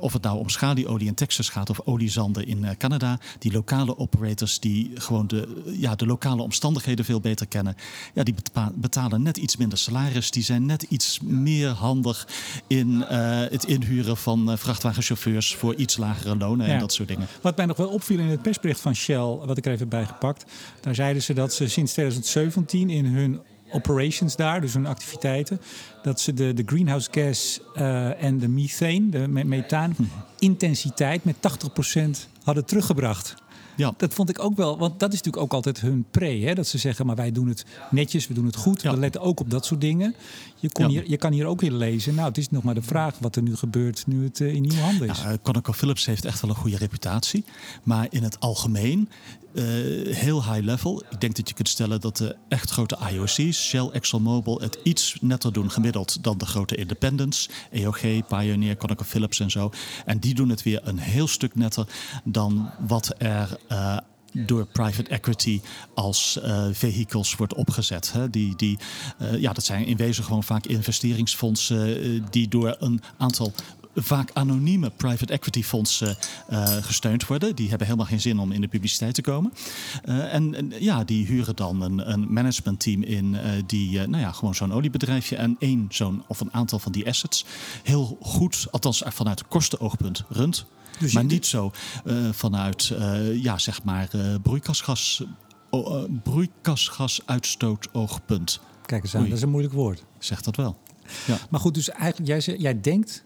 Of het nou om schalieolie in Texas gaat of oliezanden in Canada... die lokale operators die gewoon de lokale omstandigheden veel beter kennen... Ja, die betalen net iets minder salaris. Die zijn net iets meer handig in het inhuren van vrachtwagenchauffeurs... voor iets lagere lonen en dat soort dingen. Wat mij nog wel opviel in het persbericht van Shell... wat ik er even bij gepakt. Daar zeiden ze dat ze sinds 2017 in hun operations daar, dus hun activiteiten... dat ze de greenhouse gas en de methane, de methaanintensiteit... met 80% hadden teruggebracht. Ja. Dat vond ik ook wel, want dat is natuurlijk ook altijd hun pre. Hè? Dat ze zeggen, maar wij doen het netjes, we doen het goed. Ja. We letten ook op dat soort dingen. Je kan hier ook weer lezen. Nou, het is nog maar de vraag wat er nu gebeurt nu het in nieuwe handen is. Nou, ConocoPhillips heeft echt wel een goede reputatie. Maar in het algemeen... heel high level. Ik denk dat je kunt stellen dat de echt grote IOC's... Shell, ExxonMobil het iets netter doen gemiddeld... dan de grote independents. EOG, Pioneer, ConocoPhillips en zo. En die doen het weer een heel stuk netter... dan wat er... door private equity als vehicles wordt opgezet. Hè? Dat zijn in wezen gewoon vaak investeringsfondsen... die door een aantal... vaak anonieme private equity fondsen gesteund worden. Die hebben helemaal geen zin om in de publiciteit te komen. Die huren dan een managementteam in... gewoon zo'n oliebedrijfje... en één zo'n of een aantal van die assets... heel goed, althans vanuit kostenoogpunt, runt. Dus maar niet zo vanuit, broeikasgasuitstoot-oogpunt. Kijk eens aan, dat is een moeilijk woord. Zegt dat wel. Ja. Maar goed, dus eigenlijk, jij denkt...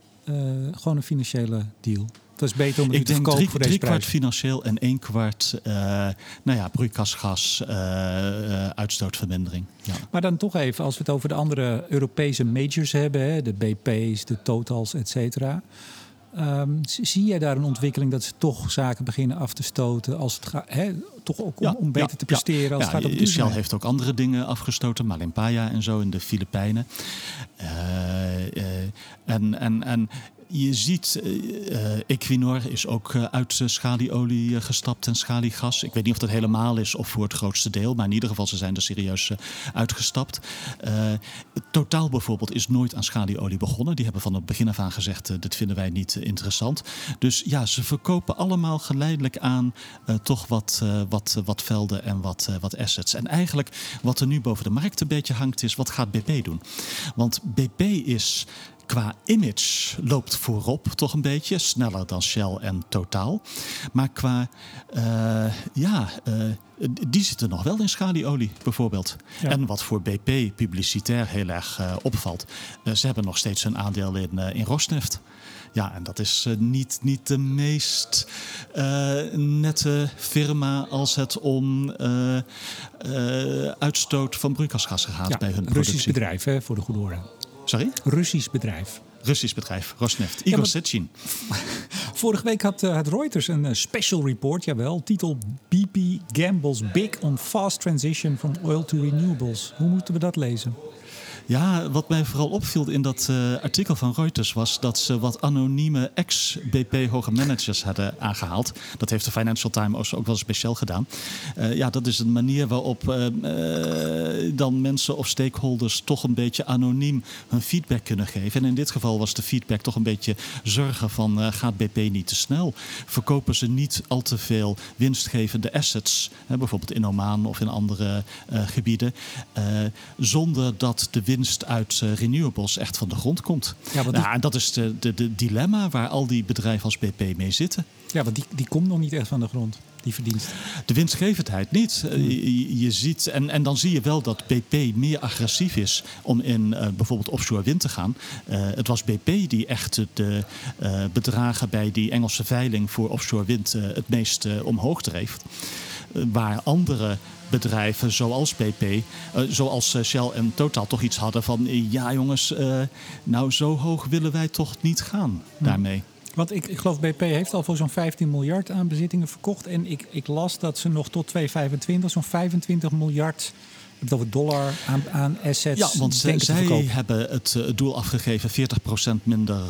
gewoon een financiële deal. Dat is beter om het te verkopen voor deze prijs. 3/4 financieel en 1/4 broeikasgas, uitstootvermindering. Ja. Maar dan toch even, als we het over de andere Europese majors hebben... Hè, de BP's, de Totals, et cetera... zie jij daar een ontwikkeling dat ze toch zaken beginnen af te stoten... als het gaat, toch ook om beter te presteren als het gaat op duurzaamheid? Shell heeft ook andere dingen afgestoten, Malimpaya en zo in de Filipijnen. Je ziet, Equinor is ook uit schalieolie gestapt en schaliegas. Ik weet niet of dat helemaal is of voor het grootste deel. Maar in ieder geval, ze zijn er serieus uitgestapt. Totaal bijvoorbeeld is nooit aan schalieolie begonnen. Die hebben van het begin af aan gezegd, dit vinden wij niet interessant. Dus ja, ze verkopen allemaal geleidelijk aan toch wat velden en wat assets. En eigenlijk wat er nu boven de markt een beetje hangt is, wat gaat BP doen? Want BP is... qua image loopt voorop toch een beetje. Sneller dan Shell en Totaal. Maar qua... die zitten nog wel in schalieolie bijvoorbeeld. Ja. En wat voor BP publicitair heel erg opvalt. Ze hebben nog steeds hun aandeel in Rosneft. Ja, en dat is niet de meest nette firma als het om uitstoot van broeikasgassen gaat bij hun productie. Russisch bedrijf, hè, voor de goede orde. Sorry? Russisch bedrijf, Rosneft. Igor Sechin. Vorige week had Reuters een special report, jawel. Titel BP Gambles Big on Fast Transition from Oil to Renewables. Hoe moeten we dat lezen? Ja, wat mij vooral opviel in dat artikel van Reuters was dat ze wat anonieme ex-BP-hoge managers hadden aangehaald. Dat heeft de Financial Times ook wel speciaal gedaan. Dat is een manier waarop dan mensen of stakeholders toch een beetje anoniem hun feedback kunnen geven. En in dit geval was de feedback toch een beetje zorgen van gaat BP niet te snel? Verkopen ze niet al te veel winstgevende assets, bijvoorbeeld in Oman of in andere gebieden, zonder dat de winst uit renewables echt van de grond komt. Ja, en dat is de dilemma waar al die bedrijven als BP mee zitten. Ja, want die komt nog niet echt van de grond, die verdienst. De winstgevendheid niet. Je ziet, en dan zie je wel dat BP meer agressief is om in bijvoorbeeld offshore wind te gaan. Het was BP die echt de bedragen bij die Engelse veiling voor offshore wind het meest omhoog dreef. Waar andere bedrijven zoals BP, zoals Shell en Total toch iets hadden van... ja jongens, zo hoog willen wij toch niet gaan daarmee. Want ik geloof BP heeft al voor zo'n 15 miljard aan bezittingen verkocht. En ik las dat ze nog tot 2025 zo'n 25 miljard... dat we dollar aan assets denken te verkopen. Zij hebben het doel afgegeven 40% minder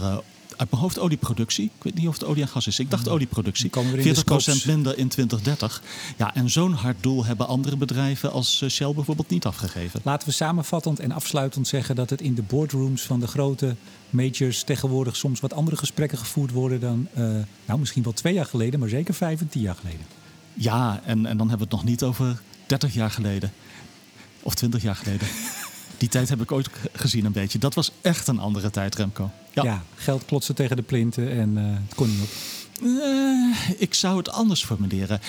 uit mijn hoofd olieproductie. Ik weet niet of het olie en gas is. Ik dacht olieproductie. 40% minder in 2030. Ja, en zo'n hard doel hebben andere bedrijven als Shell bijvoorbeeld niet afgegeven. Laten we samenvattend en afsluitend zeggen dat het in de boardrooms van de grote majors tegenwoordig soms wat andere gesprekken gevoerd worden dan misschien wel 2 jaar geleden, maar zeker 5 en 10 jaar geleden. Ja, en dan hebben we het nog niet over 30 jaar geleden. Of 20 jaar geleden. Die tijd heb ik ooit gezien een beetje. Dat was echt een andere tijd, Remco. Ja, geld klotste tegen de plinten en het kon niet op. Ik zou het anders formuleren.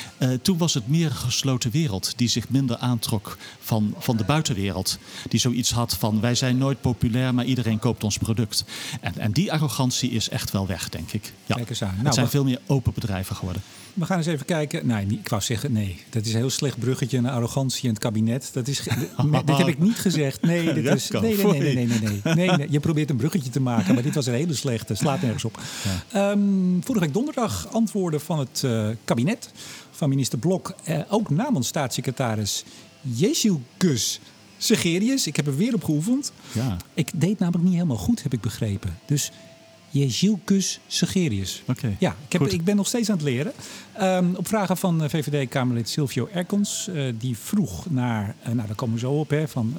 Toen was het meer een gesloten wereld die zich minder aantrok van de buitenwereld. Die zoiets had van wij zijn nooit populair, maar iedereen koopt ons product. En die arrogantie is echt wel weg, denk ik. Ja. Kijk eens aan. Het zijn veel meer open bedrijven geworden. We gaan eens even kijken. Nee, ik wou zeggen nee. Dat is een heel slecht bruggetje naar arrogantie in het kabinet. Dat heb ik niet gezegd. Nee, dit is, nee. Je probeert een bruggetje te maken, maar dit was een hele slechte. Slaat nergens op. Ja. Vorige week donderdag antwoorden van het kabinet van minister Blok. Ook namens staatssecretaris Jezilkus Segerius. Ik heb er weer op geoefend. Ja. Ik deed namelijk niet helemaal goed, heb ik begrepen. Dus... Jezilkus Segerius. Okay, ja, ik ben nog steeds aan het leren. Op vragen van VVD-Kamerlid Silvio Erkens. Die vroeg naar... daar komen we zo op. Hè, van,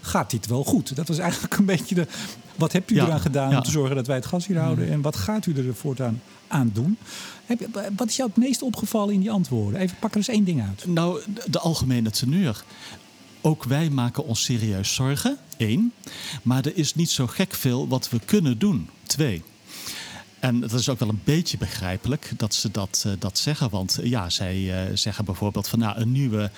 gaat dit wel goed? Dat was eigenlijk een beetje de... Wat hebt u eraan gedaan om te zorgen dat wij het gas hier houden? En wat gaat u er voortaan aan doen? Wat is jou het meest opgevallen in die antwoorden? Even, pak er eens 1 ding uit. Nou, de algemene teneur. Ook wij maken ons serieus zorgen. 1. Maar er is niet zo gek veel wat we kunnen doen. 2. En dat is ook wel een beetje begrijpelijk dat ze dat zeggen. Want zij zeggen bijvoorbeeld van een nieuwe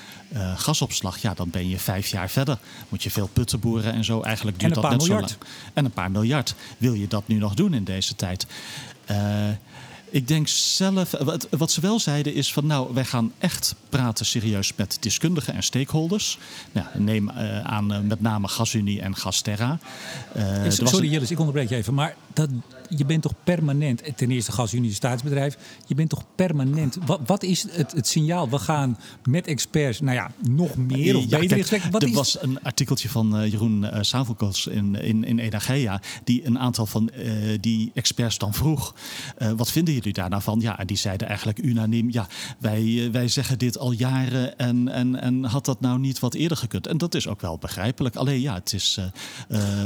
gasopslag. Ja, dan ben je 5 jaar verder. Moet je veel putten boeren en zo. Eigenlijk duurt dat net miljard. Zo lang. En een paar miljard. Wil je dat nu nog doen in deze tijd? Ik denk zelf, wat ze wel zeiden is van wij gaan echt praten serieus met deskundigen en stakeholders. Nou, neem aan met name GasUnie en GasTerra. Sorry Jilles, ik onderbreek je even. Maar je bent toch permanent, ten eerste GasUnie is staatsbedrijf. Je bent toch permanent, wat is het signaal? We gaan met experts, nog meer of beter in gesprek. Was een artikeltje van Jeroen Savelkos in Energia die een aantal van die experts dan vroeg. Wat vinden jullie daar nou van? Ja, en die zeiden eigenlijk unaniem, wij zeggen dit al jaren en had dat nou niet wat eerder gekund? En dat is ook wel begrijpelijk. Alleen het is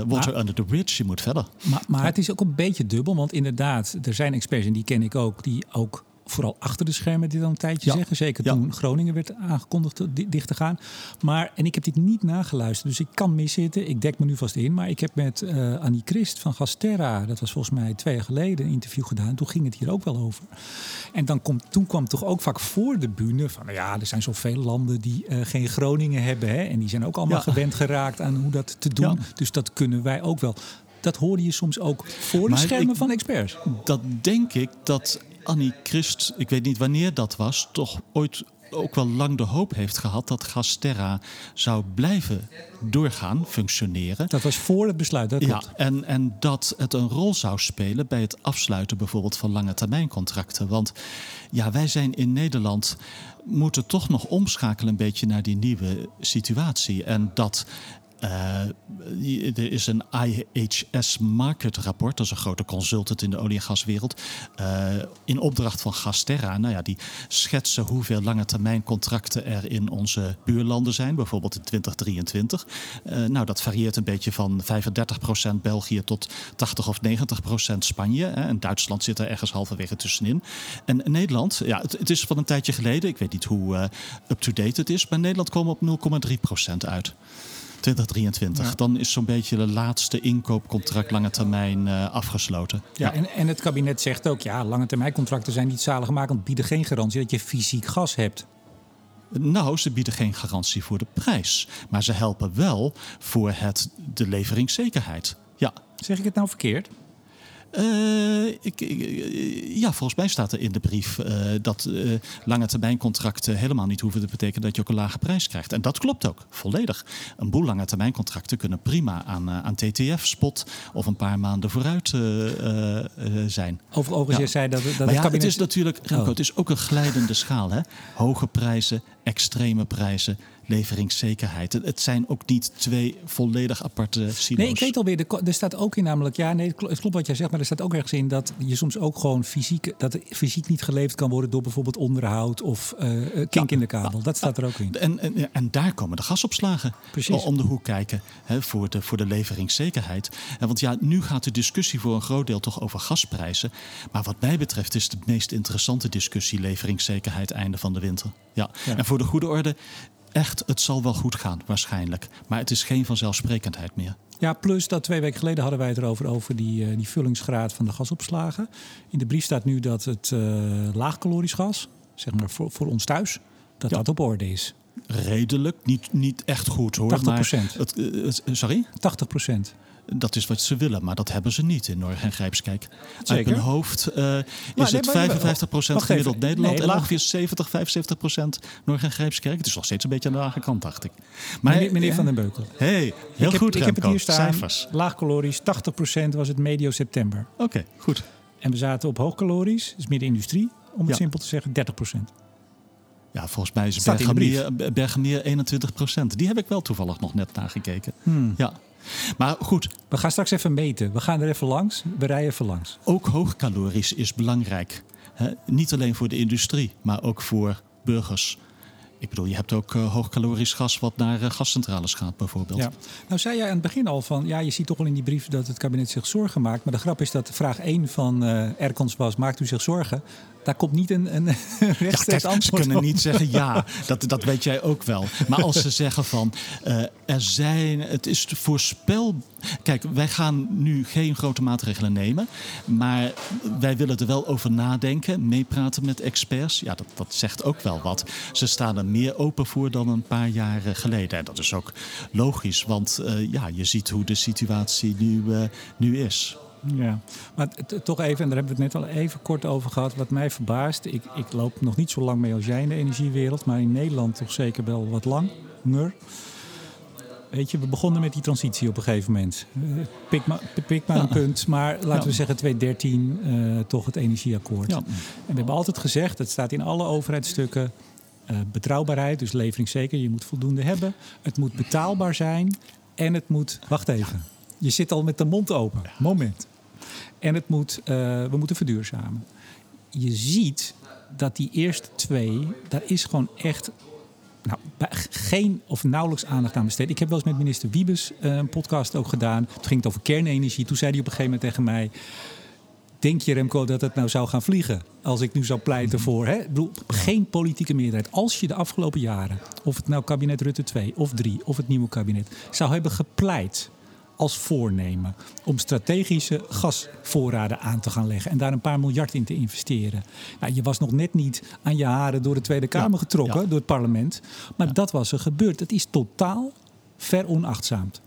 water under the bridge, je moet verder. Maar het is ook een beetje dubbel, want inderdaad, er zijn experts en die ken ik ook, die ook vooral achter de schermen dit al een tijdje zeggen. Zeker toen Groningen werd aangekondigd dicht te gaan. Maar, en ik heb dit niet nageluisterd, dus ik kan miszitten. Ik dek me nu vast in. Maar ik heb met Annie Christ van GasTerra, dat was volgens mij 2 jaar geleden, een interview gedaan. Toen ging het hier ook wel over. En dan kwam toch ook vaak voor de bühne van, nou ja, er zijn zoveel landen die geen Groningen hebben. Hè? En die zijn ook allemaal gewend geraakt aan hoe dat te doen. Ja. Dus dat kunnen wij ook wel. Dat hoorde je soms ook voor de schermen van experts. Dat denk ik dat Annie Christ, ik weet niet wanneer dat was, toch ooit ook wel lang de hoop heeft gehad dat GasTerra zou blijven doorgaan, functioneren. Dat was voor het besluit, dat klopt. En dat het een rol zou spelen bij het afsluiten bijvoorbeeld van lange termijncontracten. Want ja, wij zijn in Nederland, moeten toch nog omschakelen een beetje naar die nieuwe situatie. En dat... er is een IHS Market rapport, dat is een grote consultant in de olie- en gaswereld, in opdracht van GasTerra. Nou ja, die schetsen hoeveel lange termijn contracten er in onze buurlanden zijn, bijvoorbeeld in 2023. Nou, dat varieert een beetje van 35% België tot 80 of 90% Spanje. Hè, en Duitsland zit er ergens halverwege tussenin. En Nederland, ja, het is van een tijdje geleden, ik weet niet hoe up-to-date het is, maar Nederland kwam op 0,3% uit. 2023, dan is zo'n beetje de laatste inkoopcontract lange termijn afgesloten. Ja, ja. En het kabinet zegt ook, ja, lange termijn contracten zijn niet zaligmakend, bieden geen garantie dat je fysiek gas hebt. Nou, ze bieden geen garantie voor de prijs, maar ze helpen wel voor de leveringszekerheid. Ja. Zeg ik het nou verkeerd? Volgens mij staat er in de brief dat lange termijncontracten helemaal niet hoeven te betekenen dat je ook een lage prijs krijgt. En dat klopt ook, volledig. Een boel lange termijncontracten kunnen prima aan TTF-spot of een paar maanden vooruit zijn. Overigens, je zei dat het kabinet... Het is natuurlijk, Remco, het is ook een glijdende schaal, hè? Hoge prijzen, extreme prijzen, leveringszekerheid. Het zijn ook niet 2 volledig aparte silo's. Nee, ik weet alweer, er staat ook in namelijk... Ja, nee, het klopt wat jij zegt, maar er staat ook ergens in dat je soms ook gewoon fysiek niet geleverd kan worden door bijvoorbeeld onderhoud of kink in de kabel. Dat staat er ook in. En daar komen de gasopslagen om de hoek kijken, hè, voor de leveringszekerheid. En want ja, nu gaat de discussie voor een groot deel toch over gasprijzen. Maar wat mij betreft is de meest interessante discussie leveringszekerheid einde van de winter. Ja. En voor de goede orde... Echt, het zal wel goed gaan, waarschijnlijk. Maar het is geen vanzelfsprekendheid meer. Ja, plus dat 2 weken geleden hadden wij het erover... over die vullingsgraad van de gasopslagen. In de brief staat nu dat het laagkalorisch gas... zeg maar voor ons thuis, dat op orde is. Redelijk, niet echt goed hoor. 80%. Sorry? 80%. Dat is wat ze willen, maar dat hebben ze niet in Noord- en Grijpskerk. Zeker. Uit mijn hoofd is het 55% gemiddeld Nederland... en ongeveer 75% Noord- en Grijpskerk. Het is nog steeds een beetje aan de lage kant, dacht ik. Maar, meneer Van den Beukel. Hey, heel goed, Remco. Ik heb het hier staan, cijfers. Laagkalorisch, 80% was het medio september. Oké, goed. En we zaten op hoogkalorisch, dus meer de industrie... om het simpel te zeggen, 30%. Ja, volgens mij is Bergenier 21%. Die heb ik wel toevallig nog net nagekeken. Ja. Maar goed. We gaan straks even meten. We gaan er even langs. We rijden even langs. Ook hoogkalorisch is belangrijk. He? Niet alleen voor de industrie, maar ook voor burgers. Ik bedoel, je hebt ook hoogkalorisch gas wat naar gascentrales gaat bijvoorbeeld. Ja. Nou zei jij aan het begin al van... ja, je ziet toch wel in die brief dat het kabinet zich zorgen maakt. Maar de grap is dat vraag 1 van Erkens was... maakt u zich zorgen? Daar komt niet een rechtstreeks antwoord op. Ze kunnen niet zeggen ja, dat weet jij ook wel. Maar als ze zeggen van, het is voorspel... Kijk, wij gaan nu geen grote maatregelen nemen. Maar wij willen er wel over nadenken, meepraten met experts. Ja, dat zegt ook wel wat. Ze staan er meer open voor dan een paar jaar geleden. En dat is ook logisch, want je ziet hoe de situatie nu is. Ja, maar toch even, en daar hebben we het net al even kort over gehad... wat mij verbaast, ik loop nog niet zo lang mee als jij in de energiewereld... maar in Nederland toch zeker wel wat langer. Weet je, we begonnen met die transitie op een gegeven moment. Pik maar een punt, maar laten we zeggen 2013 toch het energieakkoord. Ja. En we hebben altijd gezegd, dat staat in alle overheidsstukken... betrouwbaarheid, dus leveringszeker, je moet voldoende hebben. Het moet betaalbaar zijn en het moet... Wacht even. Je zit al met de mond open. Ja. Moment. En het moet, we moeten verduurzamen. Je ziet dat die eerste 2... daar is gewoon echt geen of nauwelijks aandacht aan besteed. Ik heb wel eens met minister Wiebes een podcast ook gedaan. Toen ging het over kernenergie. Toen zei hij op een gegeven moment tegen mij... Denk je, Remco, dat het nou zou gaan vliegen? Als ik nu zou pleiten voor... Hè? Ik bedoel, geen politieke meerderheid. Als je de afgelopen jaren, of het nou kabinet Rutte 2 of 3... of het nieuwe kabinet, zou hebben gepleit als voornemen om strategische gasvoorraden aan te gaan leggen en daar een paar miljard in te investeren. Nou, je was nog net niet aan je haren door de Tweede Kamer getrokken, door het parlement. Maar dat was er gebeurd. Het is totaal veronachtzaamd.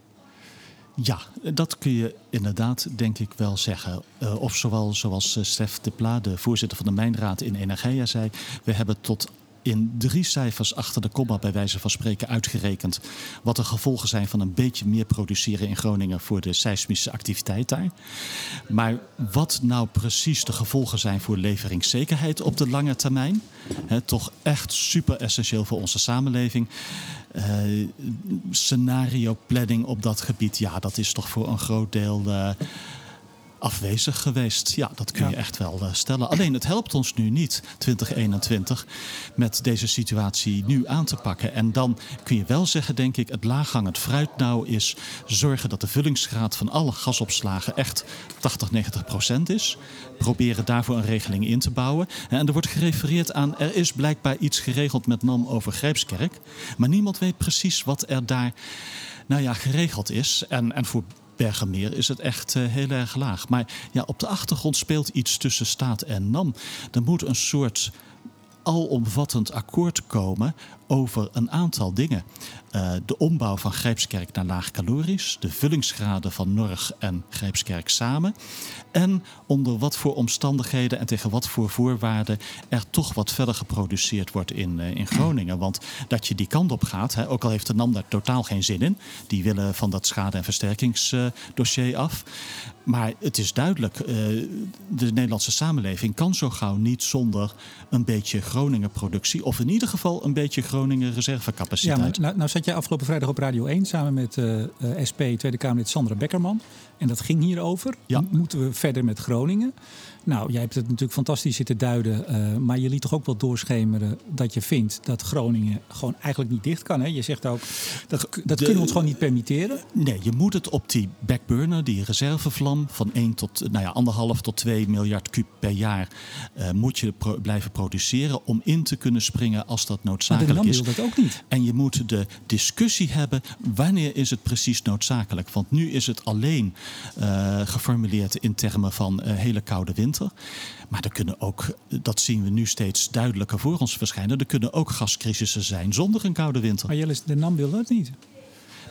Ja, dat kun je inderdaad denk ik wel zeggen. Of zoals Stef de Pla, de voorzitter van de Mijnraad in Energia, zei, we hebben tot in 3 cijfers achter de komma bij wijze van spreken uitgerekend wat de gevolgen zijn van een beetje meer produceren in Groningen voor de seismische activiteit daar. Maar wat nou precies de gevolgen zijn voor leveringszekerheid op de lange termijn, hè, toch echt super essentieel voor onze samenleving. Scenario planning op dat gebied, ja, dat is toch voor een groot deel afwezig geweest. Ja, dat kun je echt wel stellen. Alleen het helpt ons nu niet, 2021, met deze situatie nu aan te pakken. En dan kun je wel zeggen, denk ik, het laaghangend fruit nou is zorgen dat de vullingsgraad van alle gasopslagen echt 80-90% is. Proberen daarvoor een regeling in te bouwen. En er wordt gerefereerd aan, er is blijkbaar iets geregeld met Nam over Grijpskerk. Maar niemand weet precies wat er daar geregeld is. En voor Bergenmeer is het echt heel erg laag. Maar ja, op de achtergrond speelt iets tussen staat en NAM. Er moet een soort alomvattend akkoord komen over een aantal dingen. De ombouw van Grijpskerk naar laagcalorisch, de vullingsgraden van Norg en Grijpskerk samen en onder wat voor omstandigheden en tegen wat voor voorwaarden er toch wat verder geproduceerd wordt in Groningen. Want dat je die kant op gaat, hè, ook al heeft de NAM daar totaal geen zin in, die willen van dat schade- en versterkingsdossier af. Maar het is duidelijk, de Nederlandse samenleving kan zo gauw niet zonder een beetje Groningen-productie of in ieder geval een beetje Groningen reservecapaciteit. Ja, maar nou zat jij afgelopen vrijdag op Radio 1 samen met SP Tweede Kamerlid Sandra Beckerman. En dat ging hierover. Ja. Moeten we verder met Groningen? Nou, jij hebt het natuurlijk fantastisch zitten duiden. Maar je liet toch ook wel doorschemeren dat je vindt dat Groningen gewoon eigenlijk niet dicht kan. Hè? Je zegt ook, dat kunnen we ons gewoon niet permitteren. Nee, je moet het op die backburner, die reservevlam van 1 tot 1,5 tot 2 miljard kuub per jaar moet je blijven produceren om in te kunnen springen als dat noodzakelijk is. Maar de NAM wil dat ook niet. En je moet de discussie hebben, wanneer is het precies noodzakelijk? Want nu is het alleen geformuleerd in termen van hele koude winter. Maar er kunnen ook, dat zien we nu steeds duidelijker voor ons verschijnen, er kunnen ook gascrisissen zijn zonder een koude winter. Maar Jilles, de NAM wil dat niet.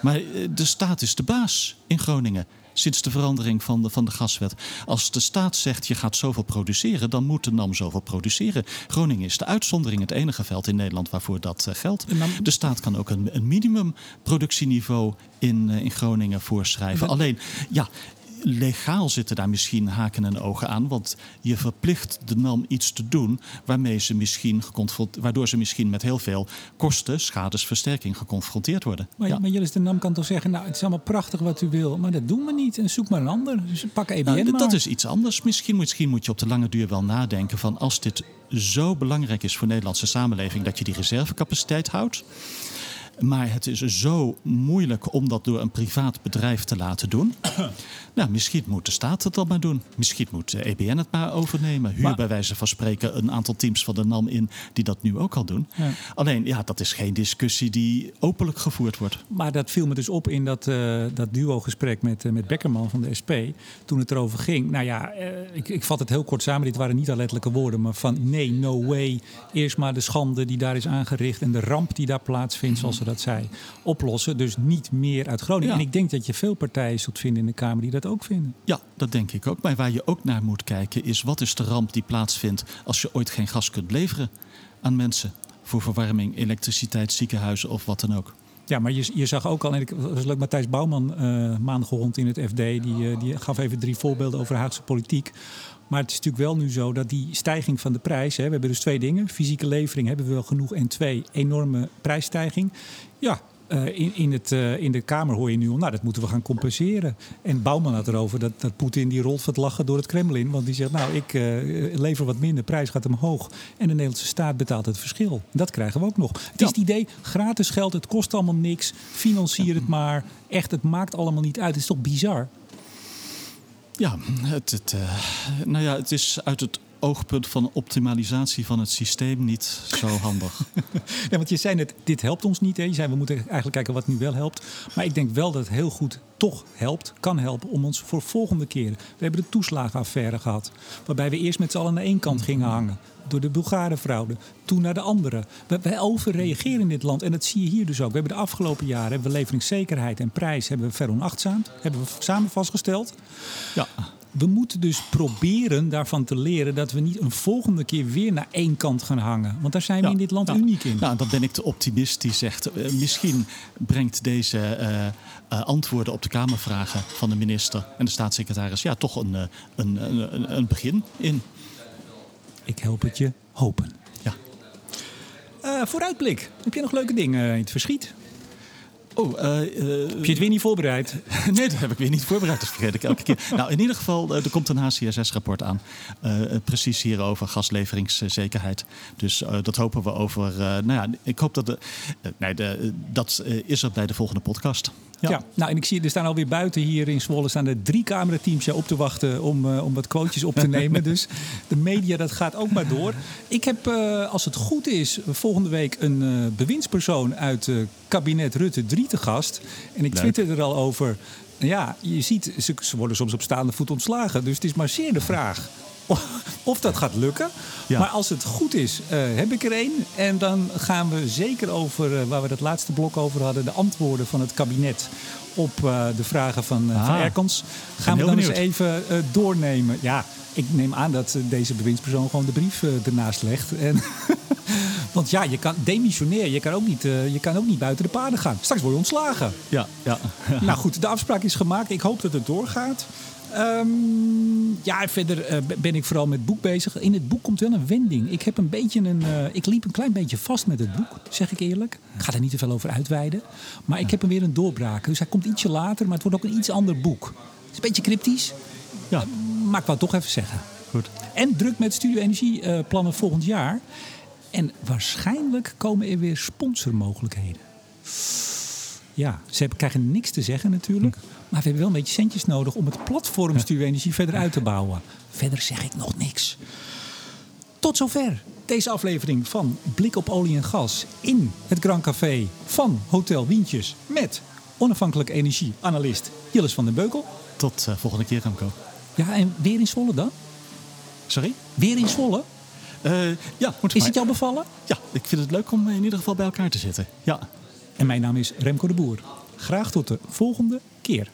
Maar de staat is de baas in Groningen sinds de verandering van de gaswet. Als de staat zegt je gaat zoveel produceren, dan moet de NAM zoveel produceren. Groningen is de uitzondering, het enige veld in Nederland waarvoor dat geldt. De staat kan ook een minimumproductieniveau in Groningen voorschrijven. Alleen, ja, legaal zitten daar misschien haken en ogen aan, want je verplicht de NAM iets te doen waardoor ze misschien met heel veel kosten, schades, versterking geconfronteerd worden. Maar Jilles, de NAM kan toch zeggen, nou, het is allemaal prachtig wat u wil, maar dat doen we niet en zoek maar een ander. Dus pak EBN maar. Dat is iets anders. Misschien moet je op de lange duur wel nadenken van als dit zo belangrijk is voor de Nederlandse samenleving dat je die reservecapaciteit houdt. Maar het is zo moeilijk om dat door een privaat bedrijf te laten doen. Nou, misschien moet de staat het dan maar doen. Misschien moet de EBN het maar overnemen. Huur bij wijze van spreken een aantal teams van de NAM in die dat nu ook al doen. Ja. Alleen, ja, dat is geen discussie die openlijk gevoerd wordt. Maar dat viel me dus op in dat duo-gesprek met Beckerman van de SP. Toen het erover ging. Nou ja, ik vat het heel kort samen. Dit waren niet al letterlijke woorden. Maar van nee, no way. Eerst maar de schande die daar is aangericht. En de ramp die daar plaatsvindt, zoals er dat zij oplossen. Dus niet meer uit Groningen. Ja. En ik denk dat je veel partijen zult vinden in de Kamer die dat ook vinden. Ja, dat denk ik ook. Maar waar je ook naar moet kijken is, wat is de ramp die plaatsvindt als je ooit geen gas kunt leveren aan mensen voor verwarming, elektriciteit, ziekenhuizen of wat dan ook. Ja, maar je zag ook al, en het was leuk, Matthijs Bouwman maandag rond in het FD. Die gaf even 3 voorbeelden over Haagse politiek. Maar het is natuurlijk wel nu zo dat die stijging van de prijs, hè, we hebben dus 2 dingen. Fysieke levering hebben we wel genoeg. En 2, enorme prijsstijging. Ja, in de Kamer hoor je nu al, nou, dat moeten we gaan compenseren. En Bouwman had erover dat Poetin die rolt van het lachen door het Kremlin. Want die zegt, nou, ik lever wat minder, prijs gaat omhoog. En de Nederlandse staat betaalt het verschil. Dat krijgen we ook nog. Het is het idee, gratis geld, het kost allemaal niks. Financier het maar. Echt, het maakt allemaal niet uit. Het is toch bizar? Ja, het is uit het oogpunt van optimalisatie van het systeem niet zo handig. Ja, want je zei net, dit helpt ons niet. Hè? Je zei, we moeten eigenlijk kijken wat nu wel helpt. Maar ik denk wel dat het heel goed toch helpt, kan helpen om ons voor volgende keren... We hebben de toeslagenaffaire gehad, waarbij we eerst met z'n allen naar één kant gingen hangen. Door de Bulgarenfraude, toen naar de andere. Wij overreageren in dit land en dat zie je hier dus ook. We hebben de afgelopen jaren leveringszekerheid en prijs hebben we veronachtzaamd. Hebben we samen vastgesteld. Ja. We moeten dus proberen daarvan te leren dat we niet een volgende keer weer naar één kant gaan hangen. Want daar zijn we in dit land uniek in. Nou, dan ben ik te optimist die zegt, misschien brengt deze antwoorden op de Kamervragen van de minister en de staatssecretaris toch een begin in. Ik help het je hopen. Ja. Vooruitblik. Heb je nog leuke dingen in het verschiet? Heb je het weer niet voorbereid? Nee, dat heb ik weer niet voorbereid. Dat vergeet ik elke keer. Nou, in ieder geval, er komt een HCSS-rapport aan. Precies hierover, gasleveringszekerheid. Dus dat hopen we over... ik hoop dat... dat is er bij de volgende podcast. Ja. En ik zie, er staan alweer buiten hier in Zwolle... staan er 3 camerateams op te wachten om wat quotejes op te nemen. Dus de media, dat gaat ook maar door. Ik heb, als het goed is, volgende week een bewindspersoon uit kabinet Rutte 3 te gast. En ik twitterde er al over. Ja, je ziet, ze worden soms op staande voet ontslagen. Dus het is maar zeer de vraag of dat gaat lukken. Ja. Maar als het goed is, heb ik er één. En dan gaan we zeker over, waar we dat laatste blok over hadden... de antwoorden van het kabinet op de vragen van Erkens. Gaan we dan benieuwd. Eens even doornemen. Ja, ik neem aan dat deze bewindspersoon gewoon de brief ernaast legt. En want ja, je kan demissionair. Je kan ook niet buiten de paden gaan. Straks word je ontslagen. Ja. Nou goed, de afspraak is gemaakt. Ik hoop dat het doorgaat. Verder ben ik vooral met boek bezig. In het boek komt wel een wending. Ik heb een beetje ik liep een klein beetje vast met het boek, zeg ik eerlijk. Ik ga er niet te veel over uitweiden. Maar ik heb hem weer een doorbraak. Dus hij komt ietsje later, maar het wordt ook een iets ander boek. Het is een beetje cryptisch. Ja. Maar ik wou het toch even zeggen. Goed. En druk met Studio Energie plannen volgend jaar. En waarschijnlijk komen er weer sponsormogelijkheden. Ja, ze krijgen niks te zeggen natuurlijk. Maar we hebben wel een beetje centjes nodig om het platform Studio Energie verder uit te bouwen. Verder zeg ik nog niks. Tot zover deze aflevering van Blik op Olie en Gas in het Grand Café van Hotel Wientjes. Met onafhankelijk energieanalist Jilles van den Beukel. Tot volgende keer, Remco. Ja, en weer in Zwolle dan? Sorry? Weer in Zwolle? Is het jou bevallen? Ja, ik vind het leuk om in ieder geval bij elkaar te zitten. Ja. En mijn naam is Remco de Boer. Graag tot de volgende keer.